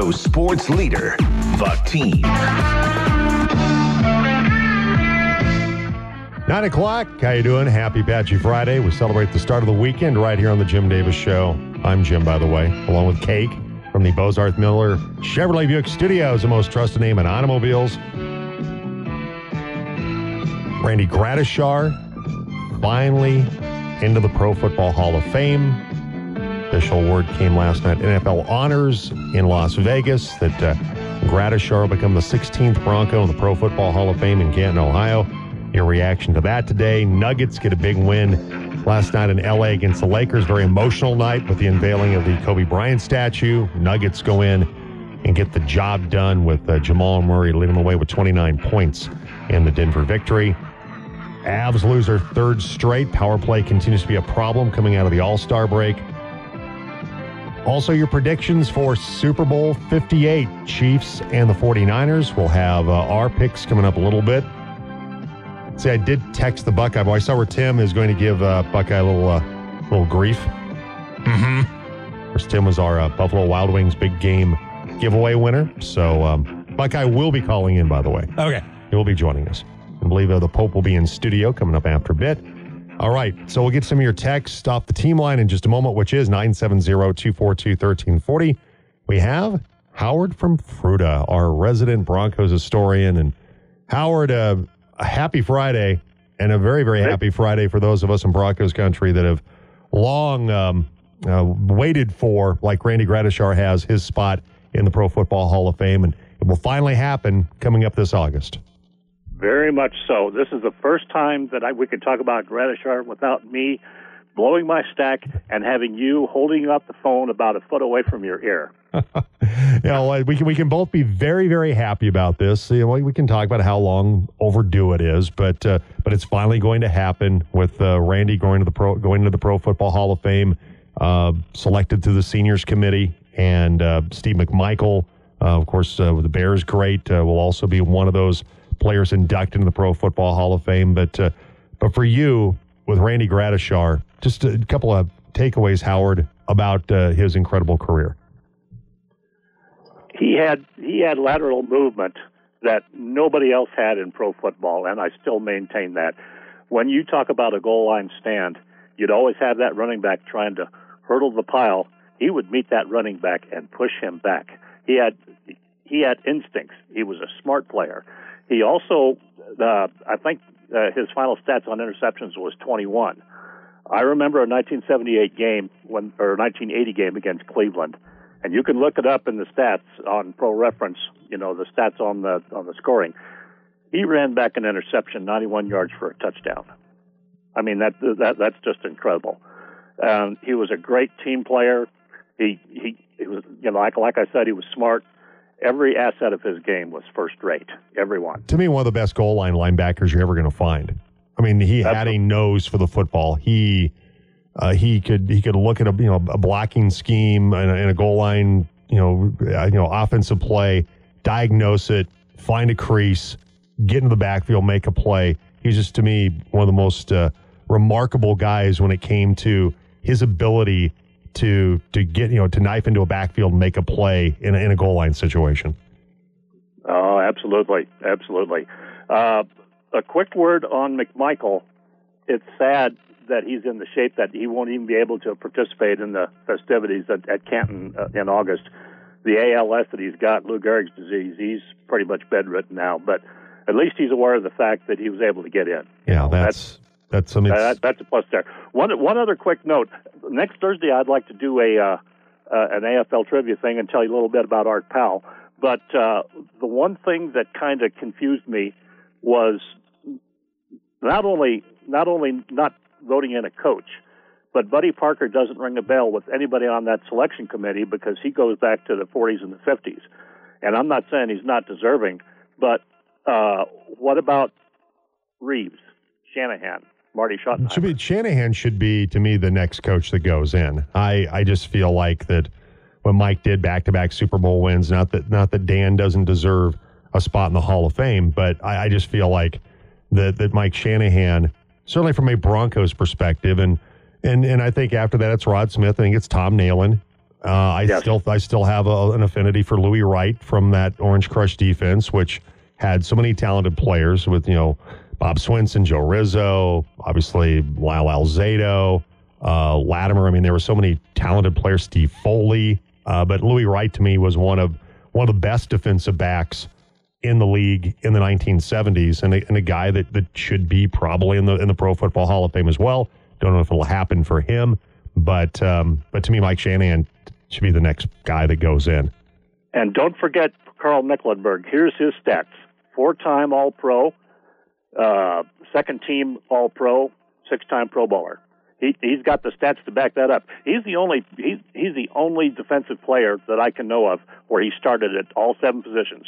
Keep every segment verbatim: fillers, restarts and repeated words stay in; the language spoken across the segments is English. Toronto sports leader, The Team. Nine o'clock. How you doing? Happy Patchy Friday. We celebrate the start of the weekend right here on the Jim Davis Show. I'm Jim, by the way, along with Cake from the Bozarth Miller Chevrolet Buick Studios, the most trusted name in automobiles. Randy Gradishar finally into the Pro Football Hall of Fame. Official word came last night. N F L honors in Las Vegas that uh, Gradishar will become the sixteenth Bronco in the Pro Football Hall of Fame in Canton, Ohio. Your reaction to that today. Nuggets get a big win last night in L A against the Lakers. Very emotional night with the unveiling of the Kobe Bryant statue. Nuggets go in and get the job done with uh, Jamal Murray leading the way with twenty-nine points in the Denver victory. Avs lose their third straight. Power play continues to be a problem coming out of the All-Star break. Also, your predictions for Super Bowl fifty-eight, Chiefs and the forty-niners. We'll have uh, our picks coming up a little bit. See, I did text the Buckeye boy. I saw where Tim is going to give uh, Buckeye a little, uh, little grief. Mm-hmm. Of course, Tim was our uh, Buffalo Wild Wings big game giveaway winner. So, um, Buckeye will be calling in, by the way. Okay. He will be joining us. I believe uh, the Pope will be in studio coming up after a bit. All right, so we'll get some of your texts. Stop the team line in just a moment, which is nine seven zero, two four two, one three four zero. We have Howard from Fruita, our resident Broncos historian. And Howard, uh, a happy Friday, and a very, very happy Friday for those of us in Broncos country that have long um, uh, waited for, like Randy Gradishar has, his spot in the Pro Football Hall of Fame. And it will finally happen coming up this August. Very much so. This is the first time that I, we could talk about Gradishar without me blowing my stack and having you holding up the phone about a foot away from your ear. you know, we can we can both be very, very happy about this. You know, we can talk about how long overdue it is, but uh, but it's finally going to happen with uh, Randy going to the pro going to the Pro Football Hall of Fame, uh, selected through the Seniors Committee, and uh, Steve McMichael, uh, of course, uh, the Bears great, uh, will also be one of those players inducted into the Pro Football Hall of Fame. But uh, but for you, with Randy Gradishar, just a couple of takeaways, Howard, about uh, his incredible career. He had he had lateral movement that nobody else had in pro football, and I still maintain that. When you talk about a goal line stand, you'd always have that running back trying to hurdle the pile. He would meet that running back and push him back. He had he had instincts. He was a smart player. He also, uh, I think uh, his final stats on interceptions was twenty-one. I remember a nineteen seventy-eight game, when, or nineteen eighty game against Cleveland, and you can look it up in the stats on Pro Reference, you know, the stats on the on the scoring. He ran back an interception ninety-one yards for a touchdown. I mean, that that that's just incredible. Um, he was a great team player. He, he he was, you know, like like I said, he was smart. Every asset of his game was first rate. Everyone. To me, one of the best goal line linebackers you're ever going to find. I mean, he That's had a nose for the football. He uh, he could he could look at a you know a blocking scheme and a, and a goal line you know uh, you know offensive play, diagnose it, find a crease, get into the backfield, make a play. He's just to me one of the most uh, remarkable guys when it came to his ability to to get, you know, to knife into a backfield and make a play in a, in a goal line situation. Oh, absolutely. Absolutely. Uh, a quick word on McMichael. It's sad that he's in the shape that he won't even be able to participate in the festivities at, at Canton uh, in August. The A L S that he's got, Lou Gehrig's disease, he's pretty much bedridden now, but at least he's aware of the fact that he was able to get in. Yeah, that's... that's That's, I mean, that, that's a plus there. One one other quick note. Next Thursday, I'd like to do a uh, uh, an A F L trivia thing and tell you a little bit about Art Powell. But uh, the one thing that kind of confused me was not only not only not voting in a coach, but Buddy Parker doesn't ring a bell with anybody on that selection committee because he goes back to the forties and the fifties. And I'm not saying he's not deserving, but uh, what about Reeves, Shanahan? Marty Schottenheimer. Should be, Shanahan should be, to me, the next coach that goes in. I, I just feel like that when Mike did back-to-back Super Bowl wins, not that not that Dan doesn't deserve a spot in the Hall of Fame, but I, I just feel like that that Mike Shanahan, certainly from a Broncos perspective, and and and I think after that it's Rod Smith, I think it's Tom Nalen, Uh, I yes. still I still have a, an affinity for Louie Wright from that Orange Crush defense, which had so many talented players with, you know, Bob Swinson, Joe Rizzo, obviously Lyle Alzado, uh, Latimer. I mean, there were so many talented players, Steve Foley. Uh, but Louie Wright, to me, was one of one of the best defensive backs in the league in the nineteen seventies, and a, and a guy that, that should be probably in the in the Pro Football Hall of Fame as well. Don't know if it'll happen for him, but um, but to me, Mike Shanahan should be the next guy that goes in. And don't forget Carl Mecklenburg. Here's his stats. Four-time All-Pro, uh, second-team All-Pro, six-time Pro Bowler. He, he's got the stats to back that up. He's the only he's, he's the only defensive player that I can know of where he started at all seven positions,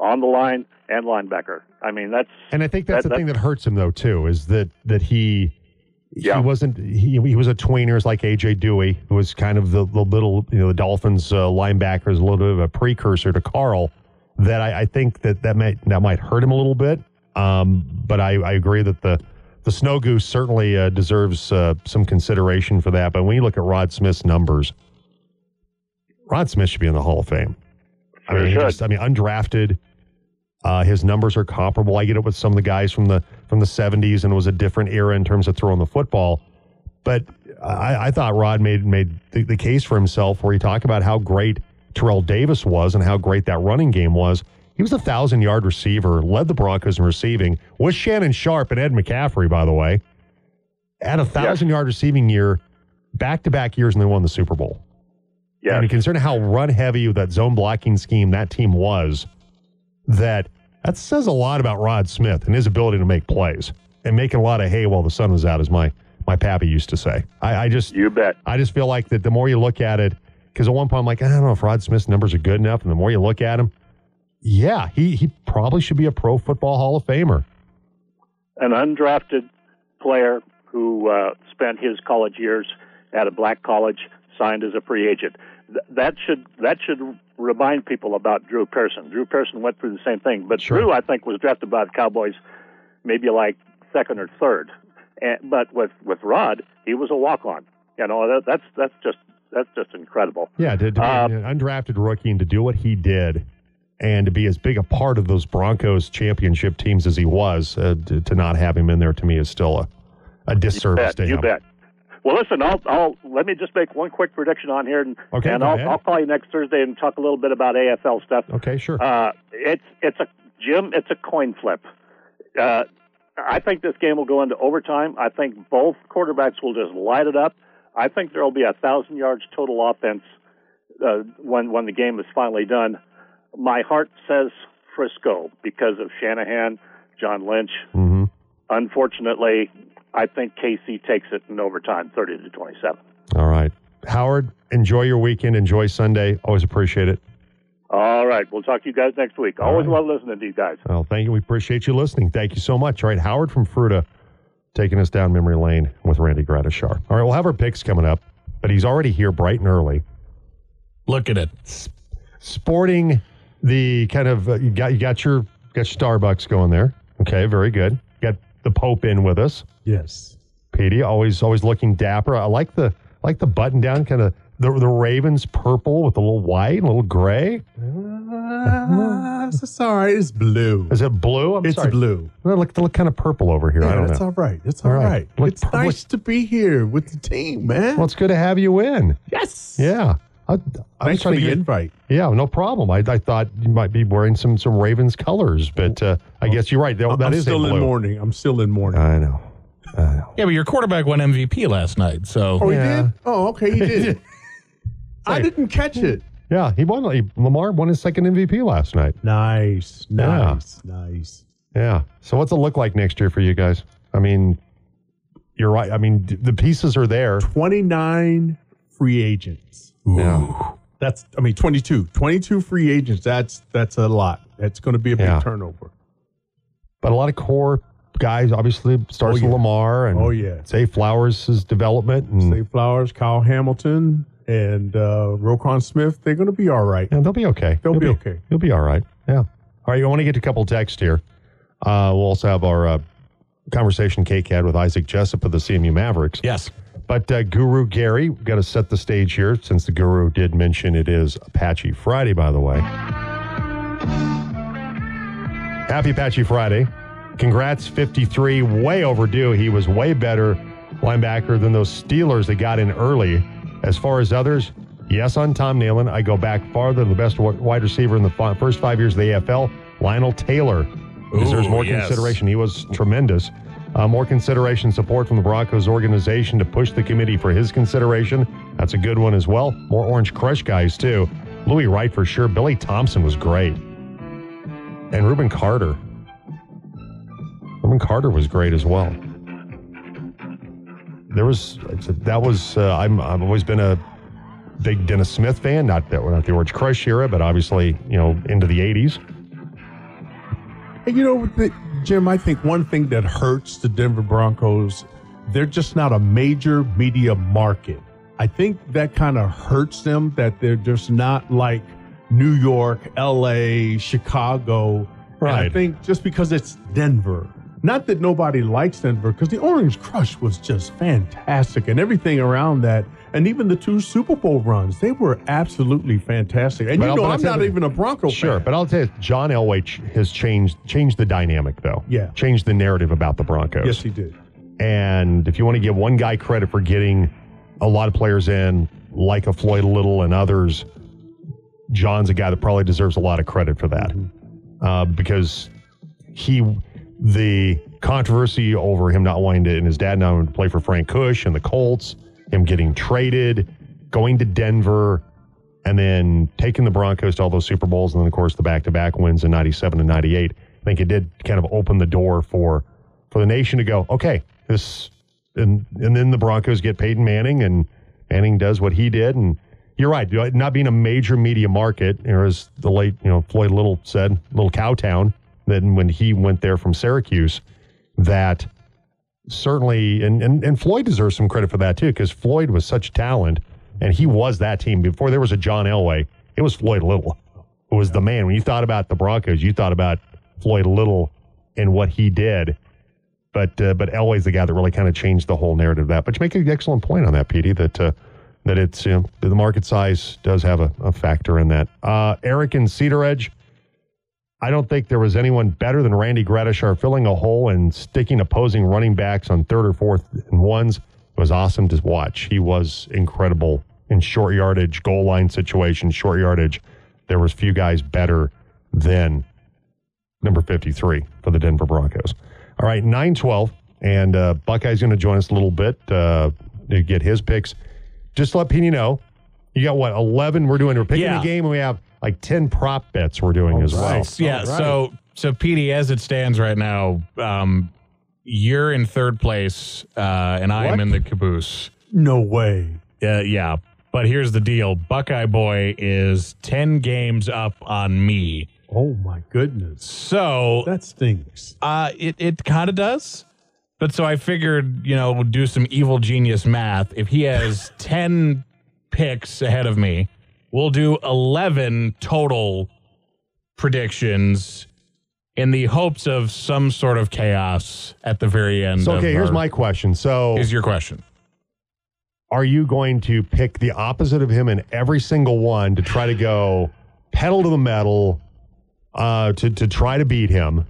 on the line and linebacker. I mean, that's... And I think that's that, the that's, thing that hurts him, though, too, is that, that he... Yeah. He wasn't. He, he was a tweener, like A J Dewey, who was kind of the, the little, you know, the Dolphins uh, linebacker, is a little bit of a precursor to Carl. That I, I think that that might that might hurt him a little bit. Um, but I, I agree that the the Snow Goose certainly uh, deserves uh, some consideration for that. But when you look at Rod Smith's numbers, Rod Smith should be in the Hall of Fame. Sure I mean, he just, I mean, undrafted. Uh, his numbers are comparable. I get it with some of the guys from the from the seventies, and it was a different era in terms of throwing the football. But I, I thought Rod made made the, the case for himself, where he talked about how great Terrell Davis was and how great that running game was. He was a thousand-yard receiver, led the Broncos in receiving, with Shannon Sharpe and Ed McCaffrey, by the way, at a thousand-yard yes. receiving year, back-to-back years, and they won the Super Bowl. Yeah, and considering how run-heavy that zone-blocking scheme that team was, that that says a lot about Rod Smith and his ability to make plays and making a lot of hay while the sun was out, as my, my pappy used to say. I, I just you bet. I just feel like that the more you look at it, because at one point I'm like, I don't know if Rod Smith's numbers are good enough, and the more you look at him, yeah, he, he probably should be a Pro Football Hall of Famer. An undrafted player who uh, spent his college years at a black college, signed as a free agent. Th- that should that should remind people about Drew Pearson. Drew Pearson went through the same thing, but sure. Drew, I think, was drafted by the Cowboys maybe like second or third. And, but with, with Rod, he was a walk-on. You know, that, that's that's just that's just incredible. Yeah, to, to um, be an undrafted rookie and to do what he did and to be as big a part of those Broncos championship teams as he was, uh, to, to not have him in there, to me, is still a, a disservice to him. You bet. Well, listen, I'll, I'll, let me just make one quick prediction on here, and, okay, and I'll, I'll call you next Thursday and talk a little bit about A F L stuff. Okay, sure. Uh, it's it's a Jim. It's a coin flip. Uh, I think this game will go into overtime. I think both quarterbacks will just light it up. I think there will be a thousand yards total offense uh, when when the game is finally done. My heart says Frisco because of Shanahan, John Lynch. Mm-hmm. Unfortunately, I think K C takes it in overtime, thirty to twenty-seven. All right. Howard, enjoy your weekend. Enjoy Sunday. Always appreciate it. All right. We'll talk to you guys next week. Always love listening to you guys. Well, thank you. We appreciate you listening. Thank you so much. All right. Howard from Fruita taking us down memory lane with Randy Gradishar. All right. We'll have our picks coming up, but he's already here bright and early. Look at it. Sporting the kind of, uh, you got you got your, got your Starbucks going there. Okay. Very good. You got the Pope in with us. Yes, Petey, always always looking dapper. I like the like the button down, kind of the the Ravens purple with a little white and a little gray. Uh, it's sorry, it's blue. Is it blue? I'm it's sorry. blue. I look, look kind of purple over here. Yeah, I don't that's know. all right. It's all, all right. right. It's purple. Nice to be here with the team, man. Well, it's good to have you in. Yes. Yeah. I, I Thanks for the get, invite. Yeah, no problem. I, I thought you might be wearing some, some Ravens colors, but uh, I guess you're right. That, I'm that is still in blue. mourning. I'm still in mourning. I know. I know. Yeah, but your quarterback won M V P last night, so. Oh, he yeah. did? Oh, okay, he did. I didn't catch it. Yeah, he won. He, Lamar won his second M V P last night. Nice, nice, yeah. nice. Yeah. So what's it look like next year for you guys? I mean, you're right. I mean, the pieces are there. twenty-nine free agents. Ooh. Yeah. That's, I mean, twenty-two, twenty-two free agents. That's that's a lot. That's going to be a big yeah. turnover. But a lot of core guys, obviously, starts oh, yeah. with Lamar and oh, yeah. Zay Flowers' development. And Zay Flowers, Kyle Hamilton, and uh, Roquan Smith. They're going to be all right. Yeah, they'll be okay. They'll, they'll be, be okay. They'll be all right. Yeah. All right. I want to get a couple texts here. Uh, we'll also have our uh, conversation Cake had with Isaac Jessup of the C M U Mavericks. Yes. But uh, Guru Gary, we've got to set the stage here since the Guru did mention it is Apache Friday, by the way. Happy Apache Friday. Congrats, fifty-three. Way overdue. He was way better linebacker than those Steelers that got in early. As far as others, yes, on Tom Nalen, I go back farther. The best wide receiver in the first five years of the A F L, Lionel Taylor, deserves more yes. consideration. He was tremendous. Uh, more consideration, support from the Broncos organization to push the committee for his consideration. That's a good one as well. More Orange Crush guys, too. Louie Wright for sure. Billy Thompson was great. And Reuben Carter. Reuben Carter was great as well. There was, that was, uh, I'm, I've always been a big Dennis Smith fan, not that we're not the Orange Crush era, but obviously, you know, into the eighties. And you know, the, Jim, I think one thing that hurts the Denver Broncos, they're just not a major media market. I think that kind of hurts them, that they're just not like New York, L A, Chicago. Right. And I think just because it's Denver. Not that nobody likes Denver, because the Orange Crush was just fantastic and everything around that. And even the two Super Bowl runs, they were absolutely fantastic. And but you I'll, know, I'm not you, even a Bronco sure, fan. Sure, but I'll tell you, John Elway ch- has changed changed the dynamic, though. Yeah. Changed the narrative about the Broncos. Yes, he did. And if you want to give one guy credit for getting a lot of players in, like a Floyd Little and others, John's a guy that probably deserves a lot of credit for that. Mm-hmm. Uh, because he... The controversy over him not wanting to, and his dad not wanting to play for Frank Kush and the Colts, him getting traded, going to Denver, and then taking the Broncos to all those Super Bowls, and then, of course, the back-to-back wins in ninety-seven and ninety-eight. I think it did kind of open the door for for the nation to go, okay, this, and, and then the Broncos get Peyton Manning, and Manning does what he did, and you're right, not being a major media market, or as the late, you know, Floyd Little said, little cow town. Then when he went there from Syracuse, that certainly, and, and, and Floyd deserves some credit for that too, because Floyd was such talent, and he was that team. Before there was a John Elway, it was Floyd Little who was the man. When you thought about the Broncos, you thought about Floyd Little and what he did. But uh, but Elway's the guy that really kind of changed the whole narrative of that. But you make an excellent point on that, Petey, that uh, that it's, you know, the market size does have a, a factor in that. Uh, Eric and Cedar Edge, I don't think there was anyone better than Randy Gradishar filling a hole and sticking opposing running backs on third or fourth and ones. It was awesome to watch. He was incredible in short yardage, goal line situation, short yardage. There was few guys better than number fifty-three for the Denver Broncos. All right, nine twelve, and uh, Buckeye's going to join us a little bit uh, to get his picks. Just let Pini know, you got what, eleven? We're doing, we're picking yeah. the game, and we have... like ten prop bets we're doing oh, as well. Right. Yeah, right. so so Petey, as it stands right now, um, you're in third place, uh, and I what? am in the caboose. No way. Uh, yeah, but here's the deal. Buckeye Boy is ten games up on me. Oh, my goodness. So that stinks. Uh, it it kind of does. But so I figured, you know, we'll do some evil genius math. If he has ten picks ahead of me, we'll do eleven total predictions in the hopes of some sort of chaos at the very end. So, okay, of here's our, my question. So, here's your question. Are you going to pick the opposite of him in every single one to try to go pedal to the metal uh, to, to try to beat him?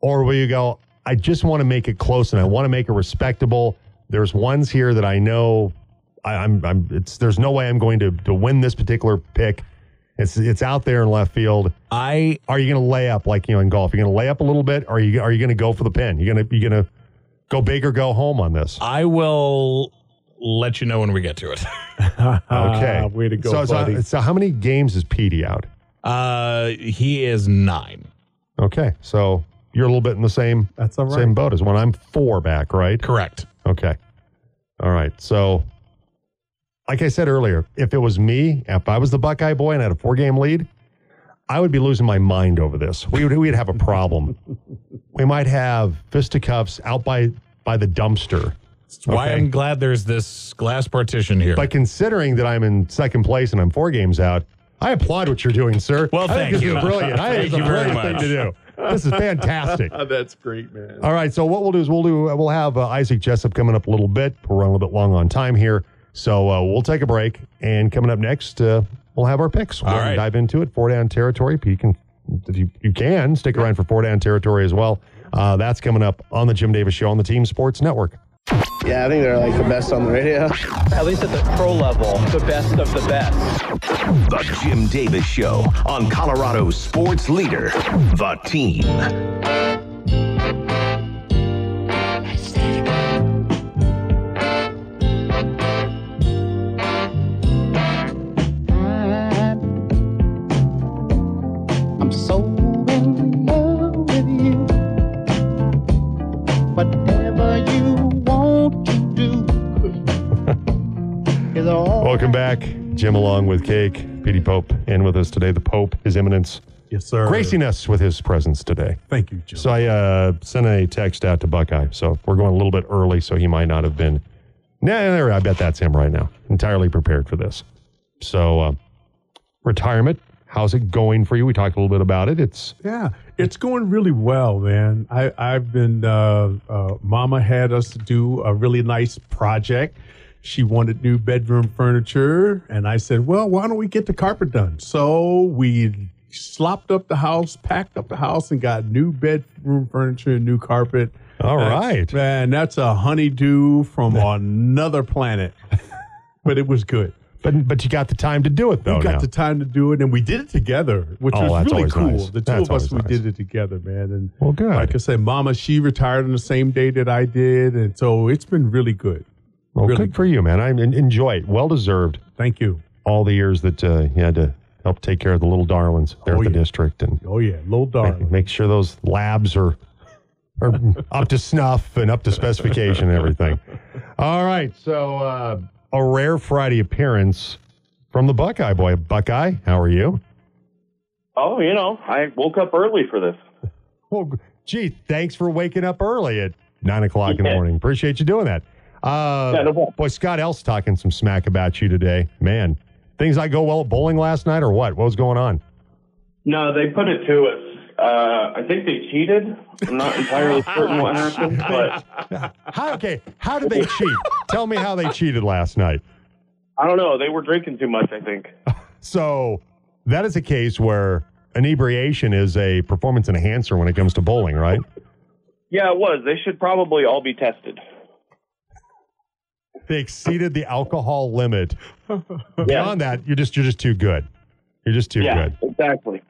Or will you go, I just want to make it close and I want to make it respectable? There's ones here that I know... I'm, I'm, it's, there's no way I'm going to, to win this particular pick. It's it's out there in left field. I are you going to lay up like you know in golf? You're going to lay up a little bit, or are you are you going to go for the pin? You're going to you going to go big or go home on this? I will let you know when we get to it. Okay, uh, way to go, so, buddy. So, so how many games is Petey out? Uh, he is nine. Okay, so you're a little bit in the same that's all right. same boat as when I'm four back, right? Correct. Okay. All right. So. Like I said earlier, if it was me, if I was the Buckeye Boy and I had a four-game lead, I would be losing my mind over this. We would, we'd have a problem. We might have fisticuffs out by, by the dumpster. That's why okay? I'm glad there's this glass partition here. But considering that I'm in second place and I'm four games out, I applaud what you're doing, sir. Well, thank I think you. This is brilliant. I think thank it's a brilliant thing to do. This is fantastic. That's great, man. All right, so what we'll do is we'll do we'll have uh, Isaac Jessup coming up a little bit. We're running a little bit long on time here, so uh, we'll take a break. And coming up next, uh, we'll have our picks. We'll All right. dive into it. Four down territory. Pete can, if you you can stick around for four down territory as well. Uh, that's coming up on the Jim Davis Show on the Team Sports Network. Yeah, I think they're like the best on the radio. At least at the pro level, the best of the best. The Jim Davis Show on Colorado sports leader, The Team. I'm so in love with you. Whatever you Welcome back. Jim along with Cake, Petey Pope, and with us today, the Pope, His Eminence. Yes, sir. Gracing us with his presence today. Thank you, Jim. So I uh, sent a text out to Buckeye. So we're going a little bit early, so he might not have been. Nah, I bet that's him right now. Entirely prepared for this. So uh, retirement, how's it going for you? We talked a little bit about it. It's Yeah, it's going really well, man. I, I've been, uh, uh, Mama had us do a really nice project. She wanted new bedroom furniture, and I said, well, why don't we get the carpet done? So we slopped up the house, packed up the house, and got new bedroom furniture and new carpet. All uh, right. Man, that's a honeydew from another planet, but it was good. But but you got the time to do it, though. We got now. the time to do it, and we did it together, which oh, was really cool. Nice. The two that's of us, nice. we did it together, man. And well, good. Like I said, Mama, she retired on the same day that I did, and so it's been really good. Well, really good for you, man. I enjoy it. Well deserved. Thank you. All the years that uh, you had to help take care of the little darlings there oh, at the yeah. district, and oh yeah, little darlings. Make, make sure those labs are are up to snuff and up to specification and everything. All right, so uh, a rare Friday appearance from the Buckeye boy. Buckeye, how are you? Oh, you know, I woke up early for this. Well, gee, thanks for waking up early at nine o'clock yeah. in the morning. Appreciate you doing that. Uh, yeah, no boy, Scott Ellis talking some smack about you today. Man, things like go well at bowling last night or what? What was going on? No, they put it to us. Uh, I think they cheated. I'm not entirely certain what happened. But how, okay, how did they cheat? Tell me how they cheated last night. I don't know. They were drinking too much, I think. So that is a case where inebriation is a performance enhancer when it comes to bowling, right? Yeah, it was. They should probably all be tested. They exceeded the alcohol limit. Yeah. Beyond that, you're just you're just too good. You're just too yeah, good. Exactly.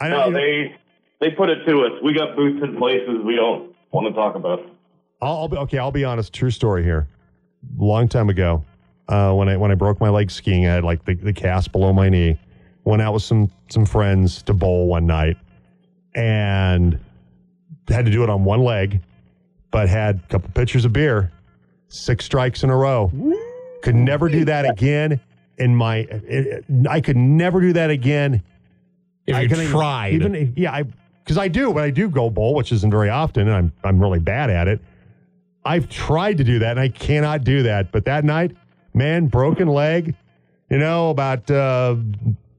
I know no, they they put it to us. We got boots in places we don't want to talk about. I'll, I'll be, okay. I'll be honest. True story here. Long time ago, uh, when I when I broke my leg skiing, I had like the, the cast below my knee. Went out with some some friends to bowl one night, and had to do it on one leg, but had a couple pitchers of beer. Six strikes in a row. Could never do that again in my... It, I could never do that again. If I you tried. Even, yeah, I because I do. When I do go bowl, which isn't very often, and I'm, I'm really bad at it, I've tried to do that, and I cannot do that. But that night, man, broken leg, you know, about uh,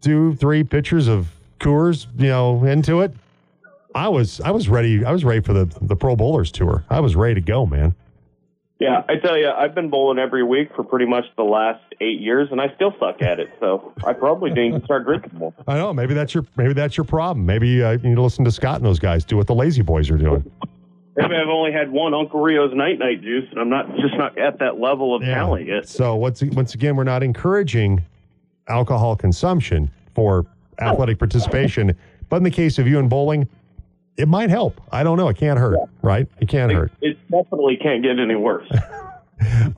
two, three pitchers of Coors, you know, into it. I was I was ready. I was ready for the, the Pro Bowlers Tour. I was ready to go, man. Yeah, I tell you, I've been bowling every week for pretty much the last eight years, and I still suck at it. So I probably need to start drinking more. I know. Maybe that's your maybe that's your problem. Maybe uh, you need to listen to Scott and those guys. Do what the lazy boys are doing. Maybe I've only had one Uncle Rio's night night juice, and I'm not just not at that level of yeah. talent yet. So once once again, we're not encouraging alcohol consumption for athletic participation, but in the case of you and bowling. It might help. I don't know. It can't hurt, yeah. right? It can't it, hurt. It definitely can't get any worse.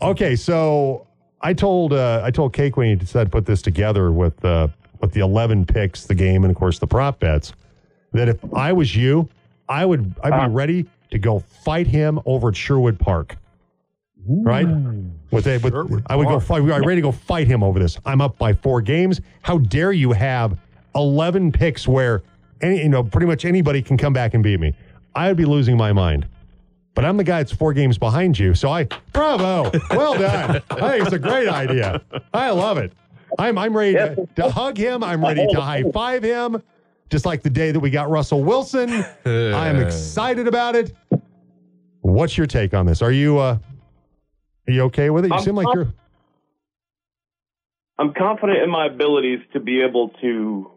Okay, so I told uh, I told Cake when he said put this together with uh, with the eleven picks, the game, and of course the prop bets, that if I was you, I would I'd be uh, ready to go fight him over at Sherwood Park, ooh, right? With, a, with Sherwood I would Park. go fight. I'm ready to go fight him over this. I'm up by four games. How dare you have eleven picks where? Any, you know, pretty much anybody can come back and beat me. I would be losing my mind. But I'm the guy that's four games behind you, so I, bravo, well done. Hey, it's a great idea. I love it. I'm I'm ready to, to hug him. I'm ready to high five him. Just like the day that we got Russell Wilson. I'm excited about it. What's your take on this? Are you uh, are you okay with it? You I'm seem like you're. I'm confident in my abilities to be able to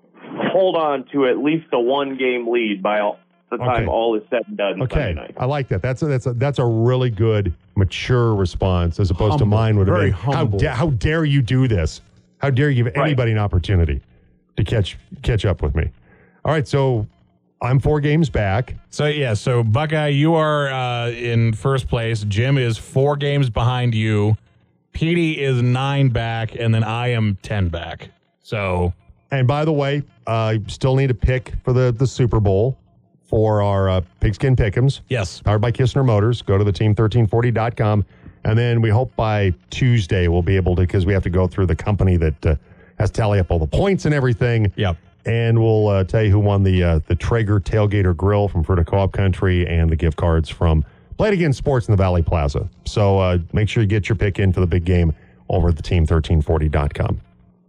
hold on to at least a one-game lead by all, the time okay. all is said and done. Okay, night. I like that. That's a, that's a, that's a really good, mature response as opposed humble, to mine would have been, how, da- how dare you do this? How dare you give right. anybody an opportunity to catch catch up with me? All right, so I'm four games back. So, yeah, so Buckeye, you are uh, in first place. Jim is four games behind you. Petey is nine back, and then I am ten back. So, and by the way, I uh, still need a pick for the, the Super Bowl for our uh, Pigskin Pick'ems. Yes. Powered by Kistner Motors. Go to the team thirteen forty dot com, and then we hope by Tuesday we'll be able to, because we have to go through the company that uh, has to tally up all the points and everything. Yep. And we'll uh, tell you who won the uh, the Traeger Tailgater Grill from Fruita Co-op Country and the gift cards from Play It Again Sports in the Valley Plaza. So uh, make sure you get your pick in for the big game over at the team thirteen forty dot com.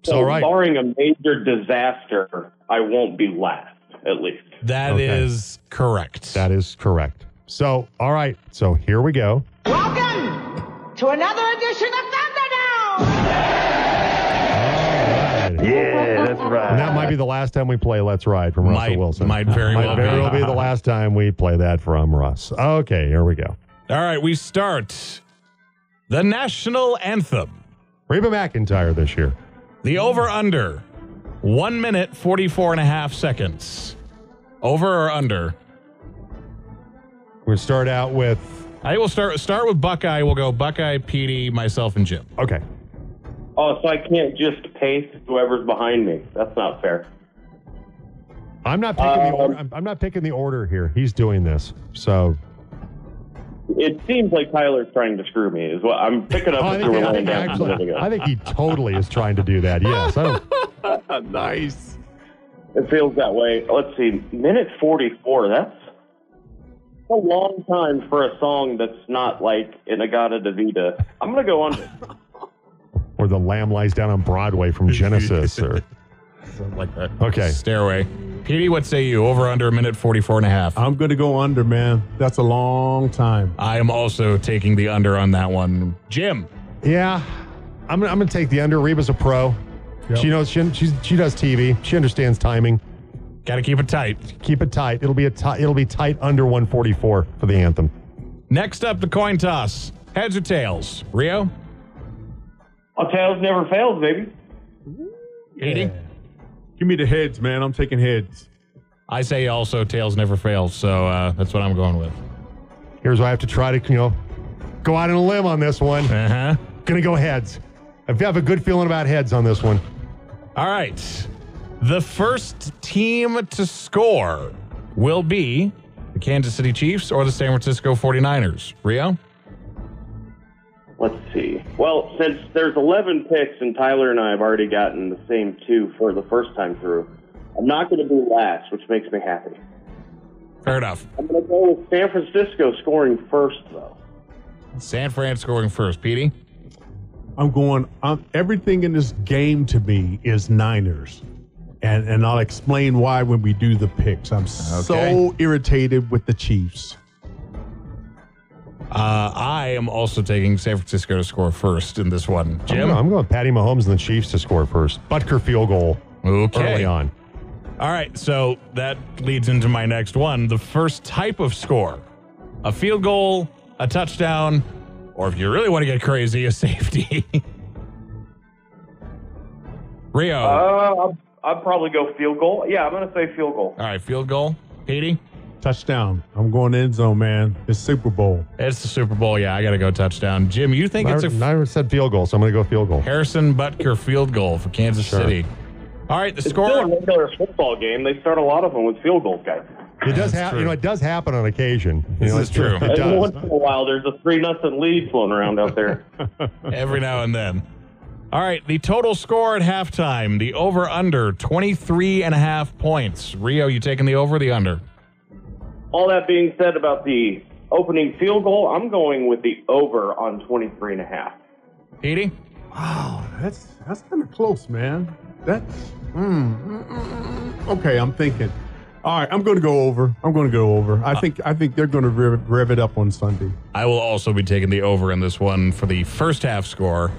So, so right. barring a major disaster, I won't be last, at least. That okay. is correct. That is correct. So, all right. So here we go. Welcome to another edition of Thunderdome. All right. Yeah, that's right. And that might be the last time we play Let's Ride from might, Russell Wilson. Might very might well very be. Might very well be the last time we play that from Russ. Okay, here we go. All right, we start the national anthem. Reba McEntire this year. The over-under, one minute, forty-four and a half seconds. Over or under? We'll start out with... I will start start with Buckeye. We'll go Buckeye, Petey, myself, and Jim. Okay. Oh, so I can't just pace whoever's behind me. That's not fair. I'm not picking, um, the, order. I'm, I'm not picking the order here. He's doing this, so... It seems like Tyler's trying to screw me. Is what I'm picking up. Oh, I, think, I, think actually, I think he totally is trying to do that. Yes. I don't... Nice. It feels that way. Let's see. Minute forty-four. That's a long time for a song that's not like Inagata Davida. I'm going to go under. Or The Lamb Lies Down on Broadway from Genesis. Or something like that. Okay. Stairway. Petey, what say you? Over under a minute forty-four and a half. I'm going to go under, man. That's a long time. I am also taking the under on that one. Jim? Yeah, I'm, I'm going to take the under. Reba's a pro. Yep. She knows she she's, she does T V. She understands timing. Got to keep it tight. Keep it tight. It'll be a t- it'll be tight under one forty-four for the anthem. Next up, the coin toss. Heads or tails? Rio? Well, tails never fails, baby. Petey? Yeah. Give me the heads, man. I'm taking heads. I say also tails never fails, so uh, that's what I'm going with. Here's why I have to try to, you know, go out on a limb on this one. Uh-huh. Gonna go heads. I have a good feeling about heads on this one. All right. The first team to score will be the Kansas City Chiefs or the San Francisco forty-niners. Rio? Let's see. Well, since there's eleven picks and Tyler and I have already gotten the same two for the first time through, I'm not going to be last, which makes me happy. Fair enough. I'm going to go with San Francisco scoring first, though. San Fran scoring first. Petey? I'm going, I'm, everything in this game to me is Niners. And, and I'll explain why when we do the picks. I'm okay. so irritated with the Chiefs. Uh, I am also taking San Francisco to score first in this one. Jim? I'm, I'm going with Patty Mahomes and the Chiefs to score first. Butker field goal okay. early on. All right, so that leads into my next one. The first type of score. A field goal, a touchdown, or if you really want to get crazy, a safety. Rio? Uh, I'll, I'll probably go field goal. Yeah, I'm going to say field goal. All right, field goal. Petey? Touchdown. I'm going end zone, man. It's Super Bowl. It's the Super Bowl. Yeah, I got to go touchdown. Jim, you think I, it's a... F- I said field goal, so I'm going to go field goal. Harrison Butker field goal for Kansas sure. City. All right, the it's score... It's still a regular football game. They start a lot of them with field goals, guys. It does happen. You know, it does happen on occasion. You this know, is true. It does. Once in a while, there's a three nothing lead floating around out there. Every now and then. All right, the total score at halftime, the over-under, twenty-three and a half points. Rio, you taking the over or the under? All that being said about the opening field goal, I'm going with the over on twenty-three and a half. Petey? Wow, that's that's kind of close, man. That's mm, okay. I'm thinking. All right, I'm going to go over. I'm going to go over. I uh, think I think they're going to rev, rev it up on Sunday. I will also be taking the over in this one for the first half score.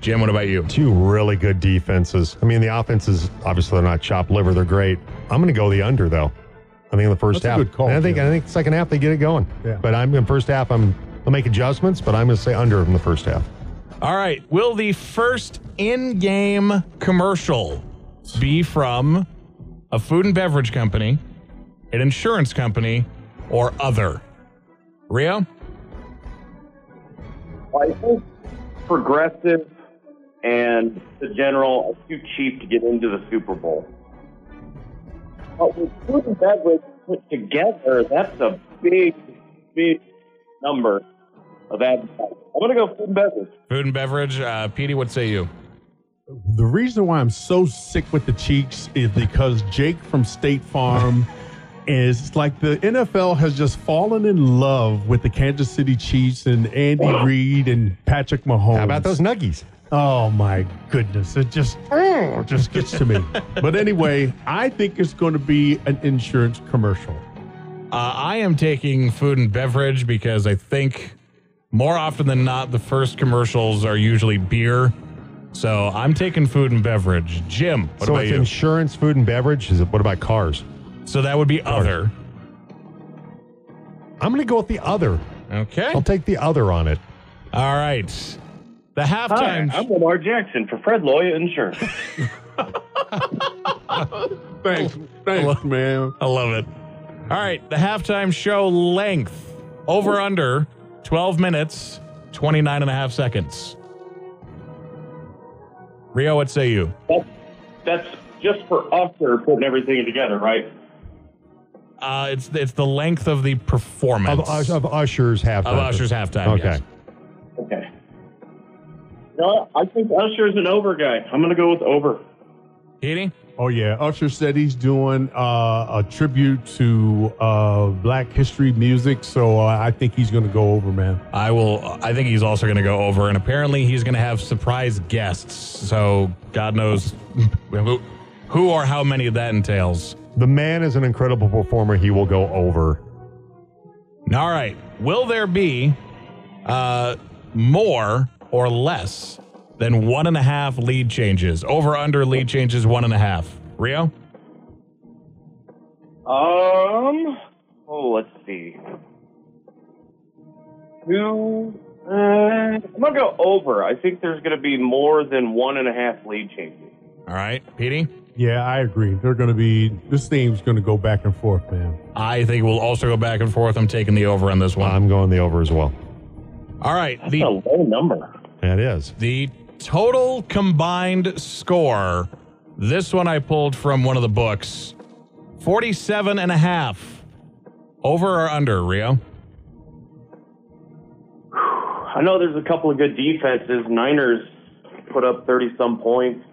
Jim, what about you? Two really good defenses. I mean, the offenses, obviously, they're not chopped liver. They're great. I'm going to go the under, though. I think in the first That's half. A good call, and I think Jim. I think second half, they get it going. Yeah. But I'm in first half, I'm going to make adjustments, but I'm going to say under in the first half. All right. Will the first in-game commercial be from a food and beverage company, an insurance company, or other? Rio? Well, I think Progressive and the General are too cheap to get into the Super Bowl. But with food and beverage put together, that's a big, big number of advertising. I'm going to go food and beverage. Food and beverage. Uh, Petey, what say you? The reason why I'm so sick with the Cheeks is because Jake from State Farm is like the N F L has just fallen in love with the Kansas City Chiefs and Andy wow. Reid and Patrick Mahomes. How about those Nuggies? Oh, my goodness. It just, it just gets to me. But anyway, I think it's going to be an insurance commercial. Uh, I am taking food and beverage because I think more often than not, the first commercials are usually beer. So I'm taking food and beverage. Jim, what so about it's you? Insurance, food and beverage. Is it, what about cars? So that would be cars. Other. I'm going to go with the other. Okay. I'll take the other on it. All right. The halftime. Hi, I'm Lamar Jackson for Fred Loya Insurance. Thanks. Thanks, I love, man. I love it. All right. The halftime show length. Over under twelve minutes, twenty-nine and a half seconds. Rio, what say you? That's, that's just for us that are putting everything together, right? Uh, it's it's the length of the performance. Of, of Usher's halftime. Of Usher's halftime, okay. Yes. Okay. No, I think Usher's an over guy. I'm going to go with over. Petey? Oh, yeah. Usher said he's doing uh, a tribute to uh, Black history music, so uh, I think he's going to go over, man. I will. I think he's also going to go over, and apparently he's going to have surprise guests, so God knows who, who or how many that entails. The man is an incredible performer. He will go over. All right. Will there be uh, more or less then one and a half lead changes? Over, under, lead changes, one and a half. Rio? Um, oh, let's see. Two, uh, I'm going to go over. I think there's going to be more than one and a half lead changes. All right. Petey? Yeah, I agree. They're going to be, this team's going to go back and forth, man. I think we'll also go back and forth. I'm taking the over on this one. I'm going the over as well. All right. That's the, a low number. That is. The total combined score. This one I pulled from one of the books. forty-seven and a half. Over or under, Rio? I know there's a couple of good defenses. Niners put up thirty-some points.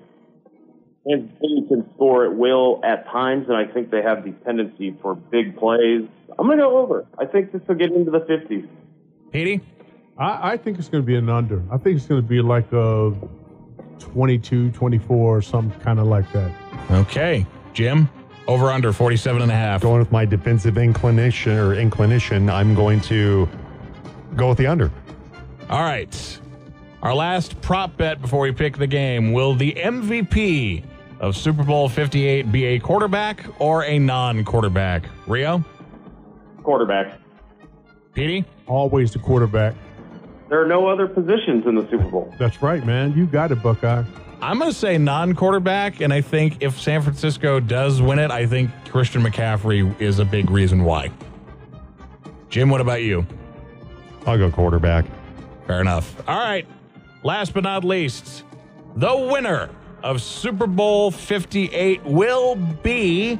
And they can score at will at times, and I think they have the tendency for big plays. I'm going to go over. I think this will get into the fifties. Petey? I, I think it's going to be an under. I think it's going to be like a twenty-two, twenty-four, some kind of like that. Okay. Jim, over under forty-seven and a half. Going with my defensive inclination or inclination, I'm going to go with the under. All right. Our last prop bet before we pick the game. Will the M V P of Super Bowl fifty-eight be a quarterback or a non-quarterback? Rio? Quarterback. Petey? Always the quarterback. There are no other positions in the Super Bowl. That's right, man. You got it, Buckeye. I'm going to say non-quarterback, and I think if San Francisco does win it, I think Christian McCaffrey is a big reason why. Jim, what about you? I'll go quarterback. Fair enough. All right. Last but not least, the winner of Super Bowl fifty-eight will be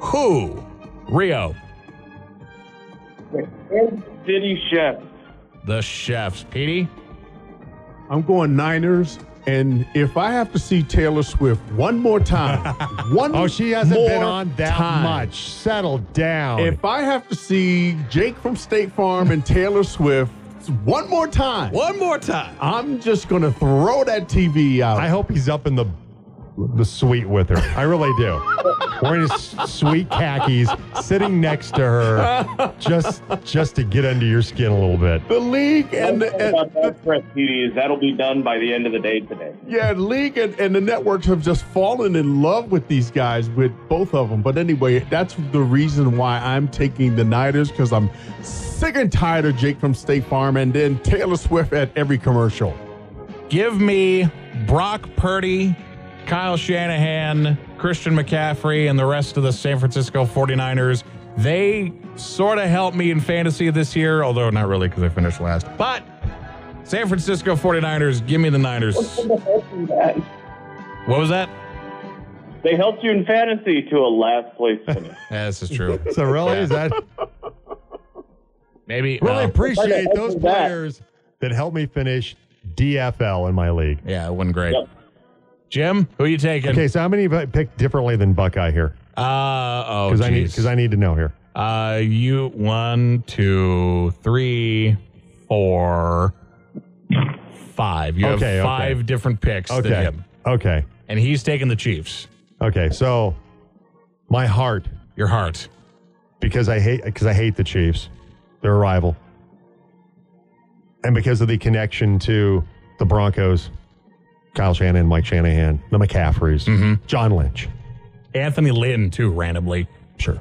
who? Rio. The Kansas City Chiefs. The Chefs. Petey? I'm going Niners, and if I have to see Taylor Swift one more time, one oh, she hasn't more been on that time. Much. Settle down. If I have to see Jake from State Farm and Taylor Swift one more time. One more time. I'm just going to throw that T V out. I hope he's up in the the suite with her. I really do. Wearing his sweet khakis, sitting next to her, just just to get under your skin a little bit. The league and the, and the press T Ds, that'll be done by the end of the day today. Yeah, league and, and the networks have just fallen in love with these guys, with both of them. But anyway, that's the reason why I'm taking the Niners, because I'm sick and tired of Jake from State Farm and then Taylor Swift at every commercial. Give me Brock Purdy, Kyle Shanahan, Christian McCaffrey, and the rest of the San Francisco forty-niners. They sort of helped me in fantasy this year, although not really because I finished last. But San Francisco forty-niners, give me the Niners. What was that? They helped you in fantasy to a last place finish. Yeah, this is true. So really? Yeah. Is that? Maybe. Really uh, appreciate those players that. that helped me finish D F L in my league. Yeah, it wasn't great. Yep. Jim, who are you taking? Okay, so how many have I picked differently than Buckeye here? Uh, oh, Because I, need, I need to know here. Uh, you, one, two, three, four, five. You okay, have five okay. different picks okay. than him. Okay. And he's taking the Chiefs. Okay, so my heart. Your heart. Because I hate, because I hate the Chiefs. They're a rival. And because of the connection to the Broncos. Kyle Shanahan, Mike Shanahan, the McCaffreys, mm-hmm. John Lynch. Anthony Lynn, too, randomly. Sure.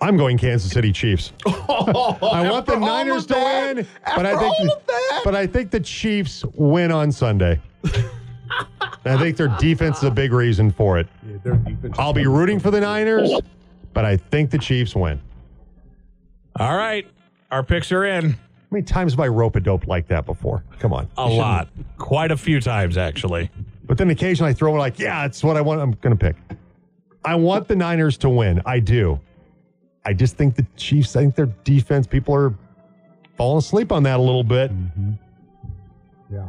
I'm going Kansas City Chiefs. Oh, I want the Niners to that, win, but I, think the, but I think the Chiefs win on Sunday. I think their defense is a big reason for it. Yeah, their defense I'll be rooting for the Niners, but I think the Chiefs win. All right. Our picks are in. How many times have I rope-a-dope like that before? Come on. A lot. Quite a few times, actually. But then occasionally I throw it like, yeah, that's what I want. I'm going to pick. I want the Niners to win. I do. I just think the Chiefs, I think their defense, people are falling asleep on that a little bit. Mm-hmm. Yeah.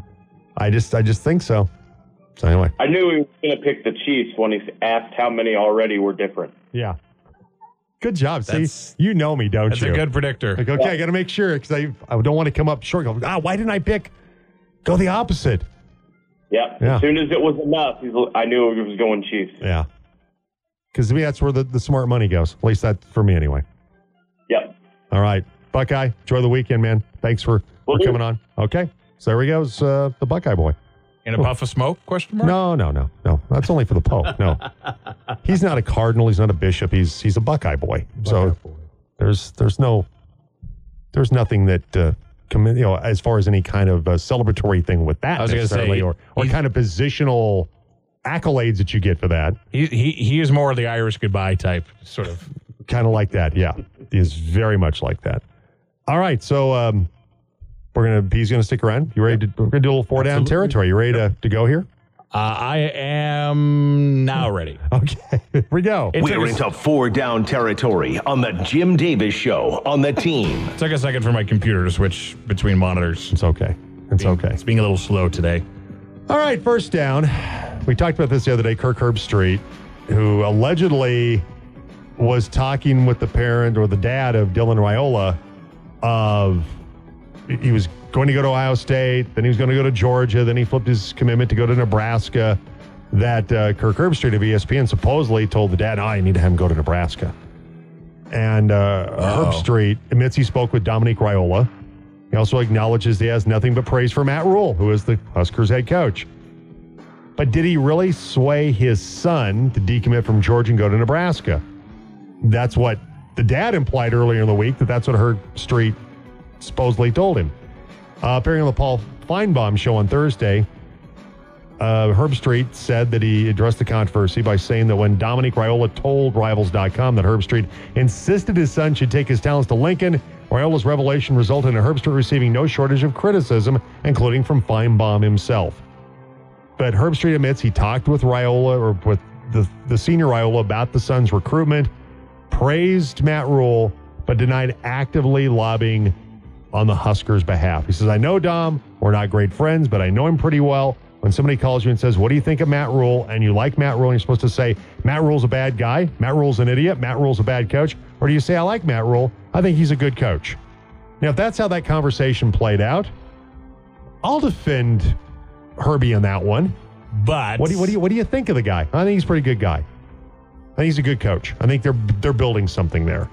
I just I just think so. So anyway. I knew he was going to pick the Chiefs when he asked how many already were different. Yeah. Good job. That's, See, you know me, don't that's you? That's a good predictor. Like, okay, yeah. I got to make sure because I I don't want to come up short. Go, ah, why didn't I pick? Go the opposite. Yeah. yeah. As soon as it was enough, I knew it was going Chiefs. Yeah. Because to me, that's where the, the smart money goes. At least that for me, anyway. Yep. All right, Buckeye. Enjoy the weekend, man. Thanks for, for coming on. Okay. So there we go. It's, uh, the Buckeye boy. In a puff of smoke, question mark? No, no, no, no. That's only for the Pope. No. He's not a cardinal. He's not a bishop. He's he's a Buckeye boy. Buckeye so boy. there's there's no, there's nothing that, uh, you know, as far as any kind of uh, celebratory thing with that I was necessarily say, or, or kind of positional accolades that you get for that. He, he, he is more of the Irish goodbye type, sort of. Kind of like that, yeah. He is very much like that. All right, so... Um, We're gonna. He's gonna stick around. You ready to? We're gonna do a little four down territory. You ready to, to go here? Uh, I am now ready. Okay, here we go. It We're into four down territory on the Jim Davis Show on the team. It took a second for my computer to switch between monitors. It's okay. It's being, okay. It's being a little slow today. All right, first down. We talked about this the other day. Kirk Herbstreit, who allegedly was talking with the parent or the dad of Dylan Raiola, of. He was going to go to Ohio State, then he was going to go to Georgia, then he flipped his commitment to go to Nebraska, that uh, Kirk Herbstreit of E S P N supposedly told the dad, oh, I need to have him go to Nebraska. And uh, Herbstreit admits he spoke with Dominique Raiola. He also acknowledges he has nothing but praise for Matt Rhule, who is the Huskers head coach. But did he really sway his son to decommit from Georgia and go to Nebraska? That's what the dad implied earlier in the week, that that's what Herbstreit supposedly told him. Uh, appearing on the Paul Feinbaum show on Thursday, uh, Herbstreit said that he addressed the controversy by saying that when Dominique Raiola told Rivals dot com that Herbstreit insisted his son should take his talents to Lincoln, Raiola's revelation resulted in Herbstreit receiving no shortage of criticism, including from Feinbaum himself. But Herbstreit admits he talked with Raiola, or with the, the senior Raiola, about the son's recruitment, praised Matt Rhule, but denied actively lobbying on the Huskers' behalf. He says, I know Dom, we're not great friends, but I know him pretty well. When somebody calls you and says, what do you think of Matt Rhule? And you like Matt Rhule, and you're supposed to say, Matt Rule's a bad guy, Matt Rule's an idiot, Matt Rule's a bad coach, or do you say, I like Matt Rhule, I think he's a good coach? Now, if that's how that conversation played out, I'll defend Herbie on that one. But what do you, what do you, what do you think of the guy? I think he's a pretty good guy. I think he's a good coach. I think they're they're building something there.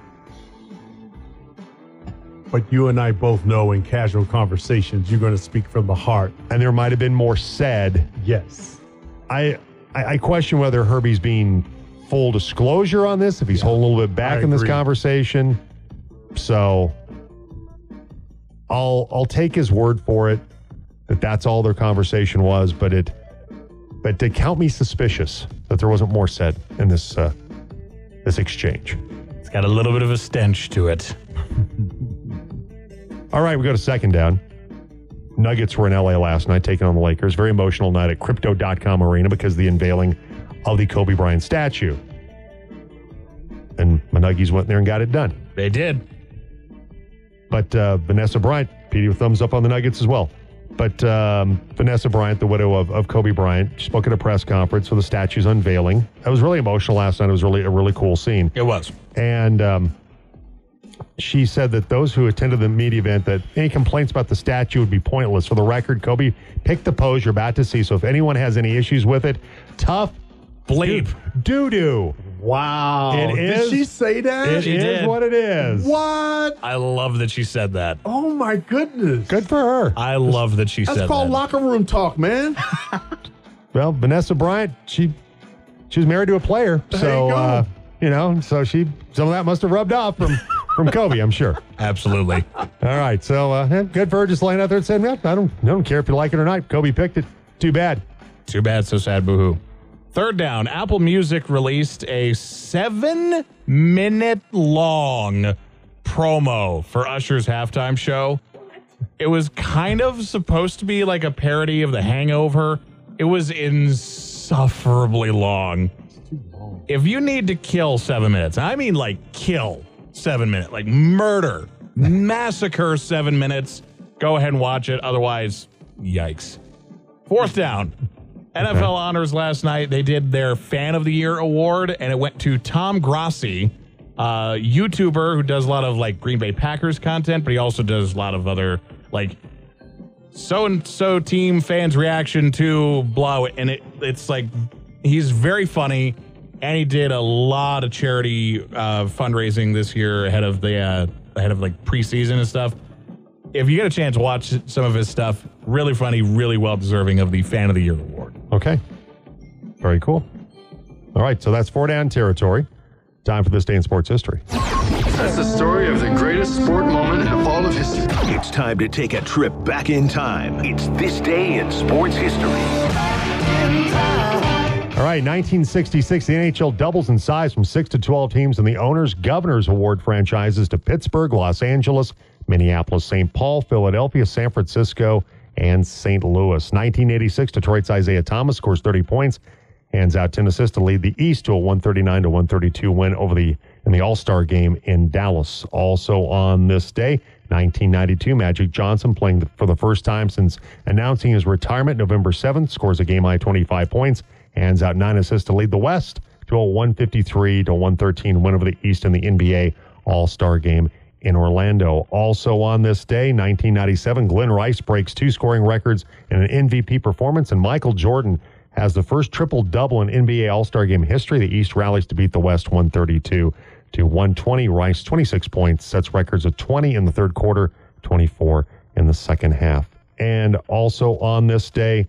But you and I both know in casual conversations, you're going to speak from the heart. And there might have been more said. Yes. I I, I question whether Herbie's being full disclosure on this, if he's yeah. holding a little bit back I in agree. This conversation. So I'll I'll take his word for it that that's all their conversation was, but it but to count me suspicious that there wasn't more said in this uh, this exchange. It's got a little bit of a stench to it. All right, we go to second down. Nuggets were in L A last night, taking on the Lakers. Very emotional night at Crypto dot com Arena because of the unveiling of the Kobe Bryant statue. And my Nuggies went there and got it done. They did. But uh, Vanessa Bryant, Petey with thumbs up on the Nuggets as well. But um, Vanessa Bryant, the widow of, of Kobe Bryant, spoke at a press conference for the statue's unveiling. It was really emotional last night. It was really a really cool scene. It was. And um, she said that those who attended the media event, that any complaints about the statue would be pointless. For the record, Kobe picked the pose you're about to see. So if anyone has any issues with it, tough bleep doo-doo. Wow. It is, did she say that? It she is did. What it is. What? I love that she said that. Oh, my goodness. Good for her. I love that she That's said that. That's called locker room talk, man. Well, Vanessa Bryant, she she was married to a player. There so, you, uh, you know, so she some of that must have rubbed off from, from Kobe, I'm sure. Absolutely. All right. So, uh, good for her just laying out there and saying, yeah, I don't, I don't care if you like it or not. Kobe picked it. Too bad. Too bad. So sad. Boo-hoo. Third down, Apple Music released a seven-minute-long promo for Usher's halftime show. It was kind of supposed to be like a parody of The Hangover. It was insufferably long. If you need to kill seven minutes, I mean like kill seven minutes, like murder, massacre seven minutes, go ahead and watch it. Otherwise, yikes. Fourth down. Okay. N F L honors last night. They did their Fan of the Year award, and it went to Tom Grassi, a uh, YouTuber who does a lot of like Green Bay Packers content, but he also does a lot of other like so-and-so team fans reaction to blah. And it it's like he's very funny, and he did a lot of charity uh, fundraising this year ahead of the uh, ahead of like preseason and stuff. If you get a chance, watch some of his stuff. Really funny, really well-deserving of the Fan of the Year award. Okay. Very cool. All right, so that's four down territory. Time for This Day in Sports History. That's the story of the greatest sport moment in all of history. It's time to take a trip back in time. It's This Day in Sports History. All right, nineteen sixty-six, the N H L doubles in size from six to twelve teams in the Owners' Governors' Award franchises to Pittsburgh, Los Angeles, Minneapolis, Saint Paul, Philadelphia, San Francisco, and Saint Louis. nineteen eighty-six, Detroit's Isaiah Thomas scores thirty points, hands out ten assists to lead the East to a one thirty-nine to one thirty-two win over the in the All-Star game in Dallas. Also on this day, nineteen ninety-two, Magic Johnson, playing the, for the first time since announcing his retirement November seventh, scores a game-high twenty-five points, hands out nine assists to lead the West to a one fifty-three to one thirteen win over the East in the N B A All-Star game in Orlando. Also on this day, nineteen ninety-seven, Glenn Rice breaks two scoring records in an M V P performance, and Michael Jordan has the first triple-double in N B A All-Star Game history. The East rallies to beat the West one thirty-two to one twenty. Rice, twenty-six points, sets records of twenty in the third quarter, twenty-four in the second half. And also on this day,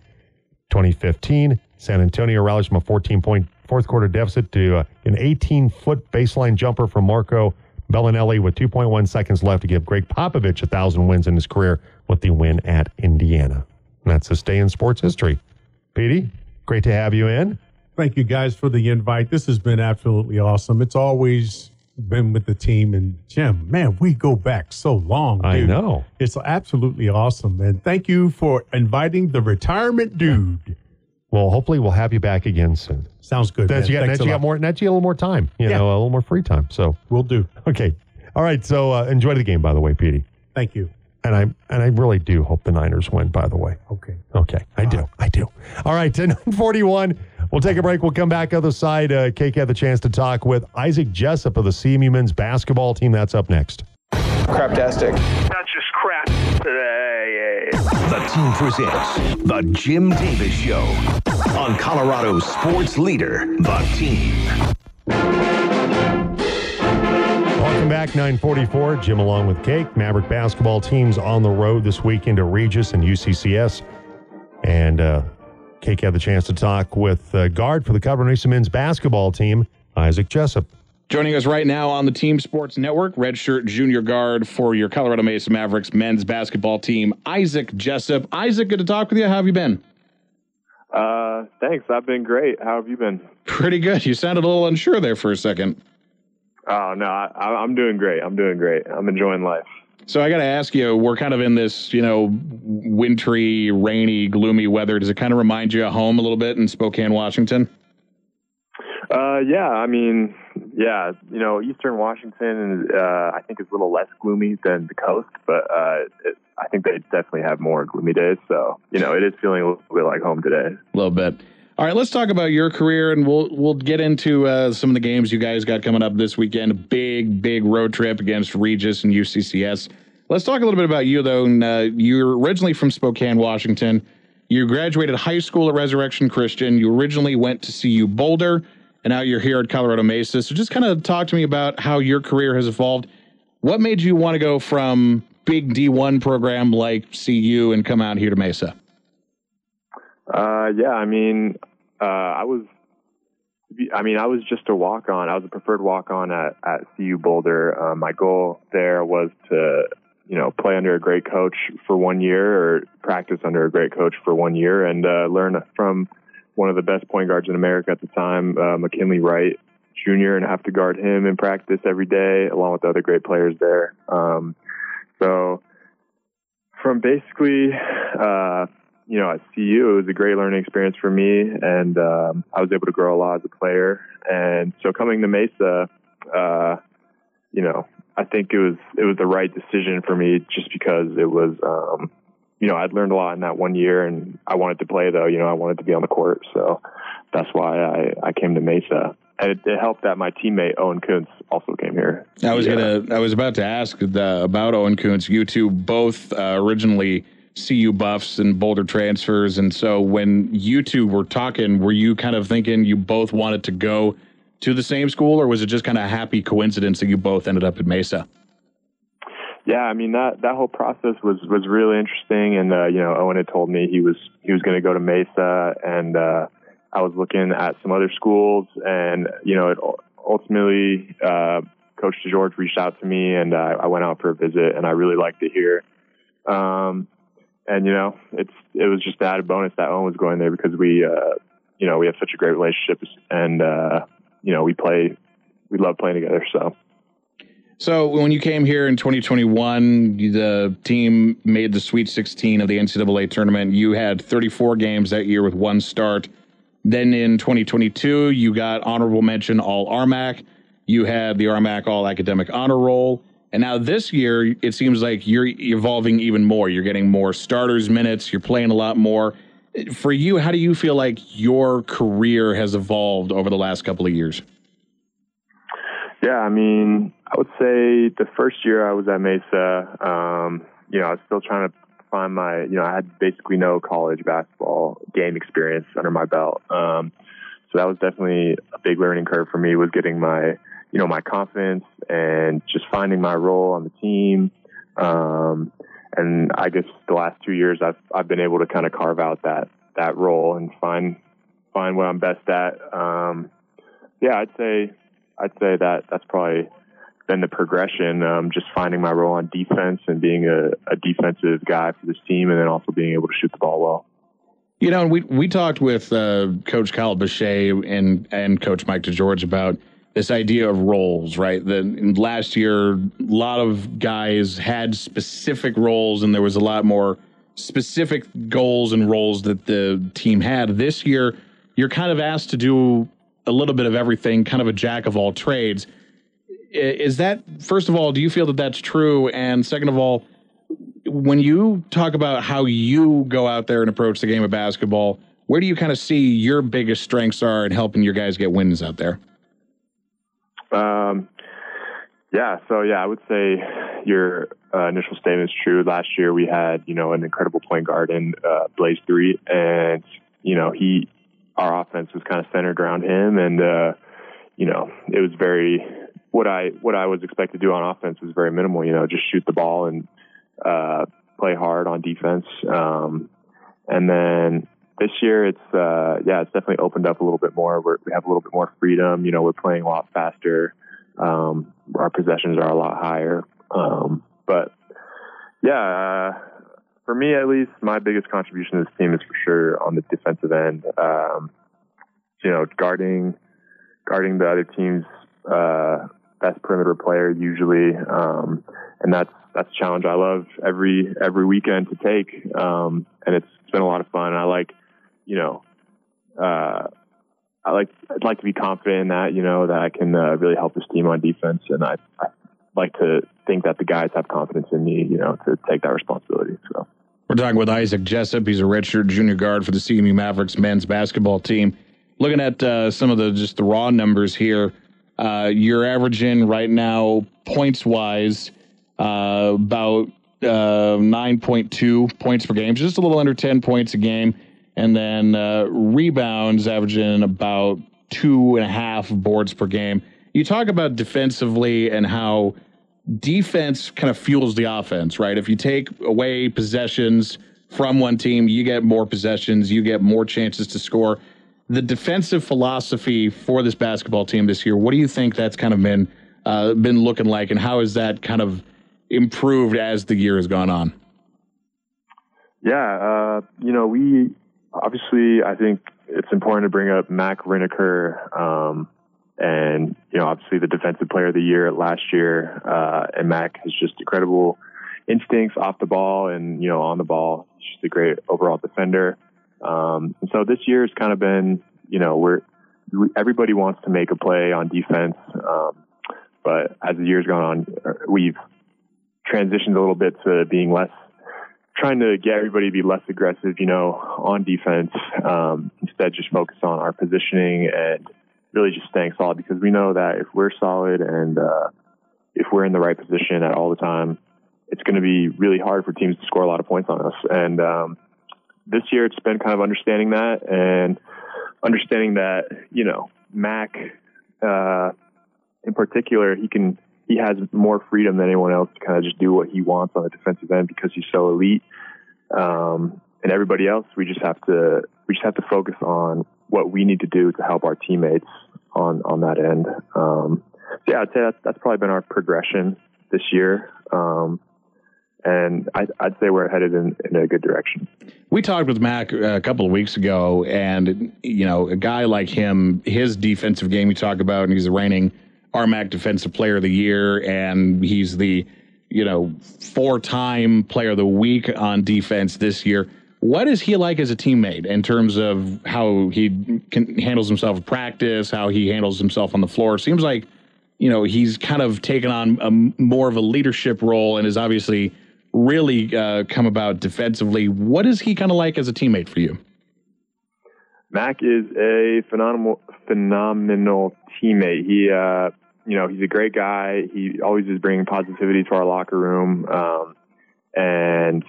twenty fifteen, San Antonio rallies from a fourteen-point fourth-quarter deficit to uh, an eighteen-foot baseline jumper from Marco Bellinelli with two point one seconds left to give Greg Popovich one thousand wins in his career with the win at Indiana. And that's this day in sports history. Petey, great to have you in. Thank you guys for the invite. This has been absolutely awesome. It's always been with the team. And Jim, man, we go back so long, dude. I know. It's absolutely awesome. And thank you for inviting the retirement dude. Well, hopefully we'll have you back again soon. Sounds good. That's you got, that's you got more. That's you got a little more time. You yeah. know, a little more free time. So we'll do. Okay. All right. So uh, enjoy the game, by the way, Petey. Thank you. And I and I really do hope the Niners win. By the way. Okay. Okay. I wow. do. I do. All right. ten forty-one. We'll take a break. We'll come back other side. Uh, Cake had the chance to talk with Isaac Jessup of the C M U men's basketball team. That's up next. craptastic. That's just crap. The team presents The Jim Davis Show on Colorado's sports leader, The Team. Welcome back, nine forty-four. Jim along with Cake. Maverick basketball teams on the road this weekend to Regis and U C C S. And uh, Cake had the chance to talk with uh, guard for the Covernisa men's basketball team, Isaac Jessup. Joining us right now on the Team Sports Network, redshirt junior guard for your Colorado Mesa Mavericks men's basketball team, Isaac Jessup. Isaac, good to talk with you. How have you been? Uh, thanks. I've been great. How have you been? Pretty good. You sounded a little unsure there for a second. Oh, no, I, I'm doing great. I'm doing great. I'm enjoying life. So I got to ask you, we're kind of in this, you know, wintry, rainy, gloomy weather. Does it kind of remind you of home a little bit in Spokane, Washington? Uh, yeah, I mean, yeah, you know, Eastern Washington, uh, I think is a little less gloomy than the coast, but uh, it, I think they definitely have more gloomy days. So, you know, it is feeling a little bit like home today. A little bit. All right, let's talk about your career, and we'll we'll get into uh, some of the games you guys got coming up this weekend. Big, big road trip against Regis and U C C S. Let's talk a little bit about you, though. And, uh, you're originally from Spokane, Washington. You graduated high school at Resurrection Christian. You originally went to C U Boulder, and now you're here at Colorado Mesa. So just kind of talk to me about how your career has evolved. What made you want to go from big D one program like C U and come out here to Mesa? Uh, yeah, I mean, uh, I was, I mean, I was just a walk-on. I was a preferred walk-on at, at C U Boulder. Uh, my goal there was to, you know, play under a great coach for one year or practice under a great coach for one year and, uh, learn from one of the best point guards in America at the time, uh, McKinley Wright Junior, and have to guard him in practice every day along with the other great players there. Um, so from basically, uh, you know, at C U, it was a great learning experience for me, and um, I was able to grow a lot as a player. And so coming to Mesa, uh, you know, I think it was it was the right decision for me just because it was, um, you know, I'd learned a lot in that one year, and I wanted to play, though. You know, I wanted to be on the court, so that's why I, I came to Mesa. And it, it helped that my teammate Owen Kuntz also came here. I was yeah. gonna, I was about to ask the, about Owen Kuntz. You two both uh, originally C U Buffs and Boulder transfers, and so when you two were talking, were you kind of thinking you both wanted to go to the same school, or was it just kind of a happy coincidence that you both ended up at Mesa? Yeah, I mean, that that whole process was was really interesting, and uh, you know, Owen had told me he was he was going to go to Mesa, and uh, I was looking at some other schools, and you know, it ultimately uh, Coach DeGeorge reached out to me, and uh, I went out for a visit, and I really liked it here. Um, And, you know, it's it was just an added bonus that Owen was going there because we, uh, you know, we have such a great relationship, and, uh, you know, we play, we love playing together, so. So when you came here in twenty twenty-one, the team made the Sweet sixteen of the N C double A tournament. You had thirty-four games that year with one start. Then in twenty twenty-two, you got honorable mention All-R M A C. You had the R M A C All-Academic Honor Roll. And now this year, it seems like you're evolving even more. You're getting more starters minutes. You're playing a lot more. For you, how do you feel like your career has evolved over the last couple of years? Yeah, I mean, I would say the first year I was at Mesa, um, you know, I was still trying to find my, you know, I had basically no college basketball game experience under my belt. Um, so that was definitely a big learning curve for me, was getting my, you know, my confidence and just finding my role on the team. Um, and I guess the last two years I've, I've been able to kind of carve out that, that role and find, find what I'm best at. Um, yeah, I'd say, I'd say that that's probably been the progression. Um, just finding my role on defense and being a, a defensive guy for this team, and then also being able to shoot the ball well. You know, and we, we talked with, uh, Coach Kyle Bechet and, and Coach Mike DeGeorge about this idea of roles, right? The, last year, a lot of guys had specific roles, and there was a lot more specific goals and roles that the team had. This year, you're kind of asked to do a little bit of everything, kind of a jack of all trades. Is that, first of all, do you feel that that's true? And second of all, when you talk about how you go out there and approach the game of basketball, where do you kind of see your biggest strengths are in helping your guys get wins out there? Um, yeah, so yeah, I would say your uh, initial statement's true. Last year we had, you know, an incredible point guard in uh, Blaze Three, and you know he, our offense was kind of centered around him, and uh, you know it was very what I what I was expected to do on offense was very minimal. You know, just shoot the ball and uh, play hard on defense, um, and then. This year, it's uh, yeah, it's definitely opened up a little bit more. We're, we have a little bit more freedom. You know, we're playing a lot faster. Um, our possessions are a lot higher. Um, but yeah, uh, for me at least, my biggest contribution to this team is for sure on the defensive end. Um, you know, guarding guarding the other team's uh, best perimeter player usually, um, and that's that's a challenge I love every every weekend to take. Um, and it's, it's been a lot of fun. I like. You know, uh, I like I'd like to be confident in that. You know, that I can uh, really help this team on defense, and I, I like to think that the guys have confidence in me. You know, to take that responsibility. So we're talking with Isaac Jessup. He's a redshirt junior guard for the C M U Mavericks men's basketball team. Looking at uh, some of the just the raw numbers here, uh, you're averaging right now points wise uh, about uh, nine point two points per game, just a little under ten points a game. And then uh, rebounds averaging about two and a half boards per game. You talk about defensively and how defense kind of fuels the offense, right? If you take away possessions from one team, you get more possessions, you get more chances to score. The defensive philosophy for this basketball team this year, what do you think that's kind of been, uh, been looking like, and how has that kind of improved as the year has gone on? Yeah, uh, you know, we... Obviously, I think it's important to bring up Mac Riniker, um, and, you know, obviously the defensive player of the year last year. Uh, and Mac has just incredible instincts off the ball and, you know, on the ball. He's just a great overall defender. Um, and so this year has kind of been, you know, we're, we, everybody wants to make a play on defense. Um, but as the year's gone on, we've transitioned a little bit to being less trying to get everybody to be less aggressive, you know, on defense. Um, instead, just focus on our positioning and really just staying solid, because we know that if we're solid and uh, if we're in the right position at all the time, it's going to be really hard for teams to score a lot of points on us. And um, this year, it's been kind of understanding that and understanding that, you know, Mac uh, in particular, he can. He has more freedom than anyone else to kind of just do what he wants on the defensive end because he's so elite. Um, and everybody else, we just have to we just have to focus on what we need to do to help our teammates on on that end. Um, so yeah, I'd say that's, that's probably been our progression this year. Um, and I, I'd say we're headed in, in a good direction. We talked with Mac a couple of weeks ago, and you know, a guy like him, his defensive game we talk about, and he's a reigning R M A C Defensive Player of the Year, and he's the, you know, four-time Player of the Week on defense this year. What is he like as a teammate in terms of how he can, handles himself in practice, how he handles himself on the floor? It seems like, you know, he's kind of taken on a, more of a leadership role and has obviously really uh, come about defensively. What is he kind of like as a teammate for you? Mac is a phenomenal, phenomenal teammate. He, uh, you know, he's a great guy. He always is bringing positivity to our locker room. Um, and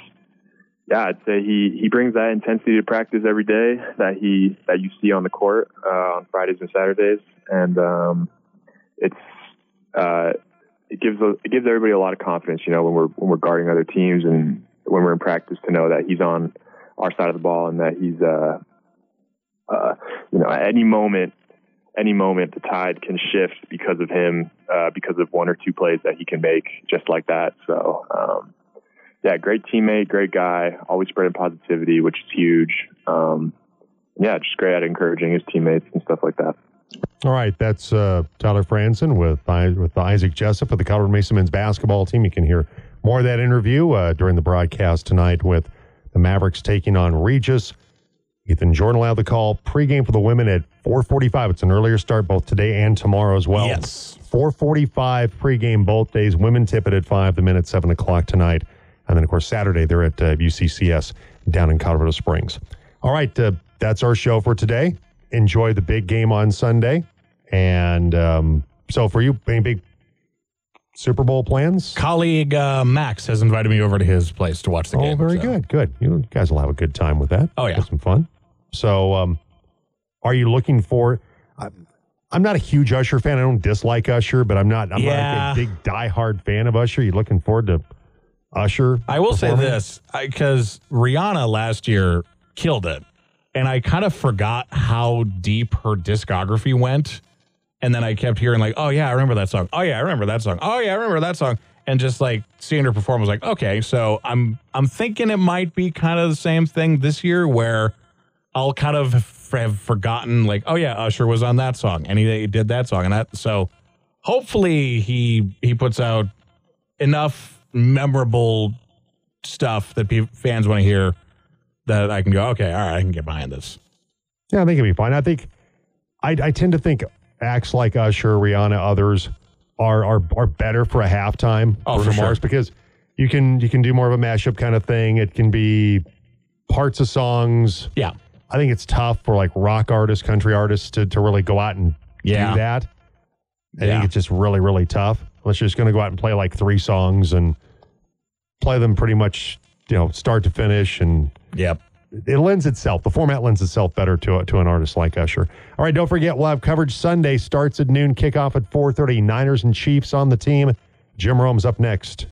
yeah, I'd say he, he brings that intensity to practice every day that he, that you see on the court, uh, on Fridays and Saturdays. And, um, it's, uh, it gives, a, it gives everybody a lot of confidence, you know, when we're, when we're guarding other teams and when we're in practice, to know that he's on our side of the ball and that he's, uh, Uh, you know, at any moment, any moment the tide can shift because of him, uh, because of one or two plays that he can make just like that. So, um, yeah, great teammate, great guy, always spreading positivity, which is huge. Um, yeah, just great at encouraging his teammates and stuff like that. All right, that's uh, Tyler Franson with I- with Isaac Jessup of the Colorado Mesa men's basketball team. You can hear more of that interview uh, during the broadcast tonight with the Mavericks taking on Regis. Ethan Jordan will have the call pregame for the women at four forty-five. It's an earlier start both today and tomorrow as well. Yes. four forty-five pregame both days. Women tip it at five, the men at seven o'clock tonight. And then, of course, Saturday they're at uh, U C C S down in Colorado Springs. All right, uh, that's our show for today. Enjoy the big game on Sunday. And um, so for you, any big Super Bowl plans? Colleague uh, Max has invited me over to his place to watch the oh, game. Oh, very so. good. Good. You guys will have a good time with that. Oh, yeah. Have some fun. So um, are you looking for... Uh, I'm not a huge Usher fan. I don't dislike Usher, but I'm not I'm yeah. not a big diehard fan of Usher. You looking forward to Usher? I will say this, because Rihanna last year killed it, and I kind of forgot how deep her discography went, and then I kept hearing like, oh, yeah, I remember that song. Oh, yeah, I remember that song. Oh, yeah, I remember that song. And just like seeing her perform was like, okay, so I'm I'm thinking it might be kind of the same thing this year where I'll kind of have forgotten, like, oh yeah, Usher was on that song, and he, he did that song, and that. So, hopefully, he he puts out enough memorable stuff that pe- fans want to hear that I can go, okay, all right, I can get behind this. Yeah, I think it'd be fine. I think I, I tend to think acts like Usher, Rihanna, others are are are better for a halftime oh, for Mars sure. because you can you can do more of a mashup kind of thing. It can be parts of songs. Yeah. I think it's tough for like rock artists, country artists to, to really go out and yeah. do that. I yeah. think it's just really, really tough. Unless you're just going to go out and play like three songs and play them pretty much, you know, start to finish. And yep. it lends itself. The format lends itself better to to an artist like Usher. All right, don't forget, we'll have coverage Sunday. Starts at noon, kickoff at four thirty. Niners and Chiefs on the team. Jim Rome's up next.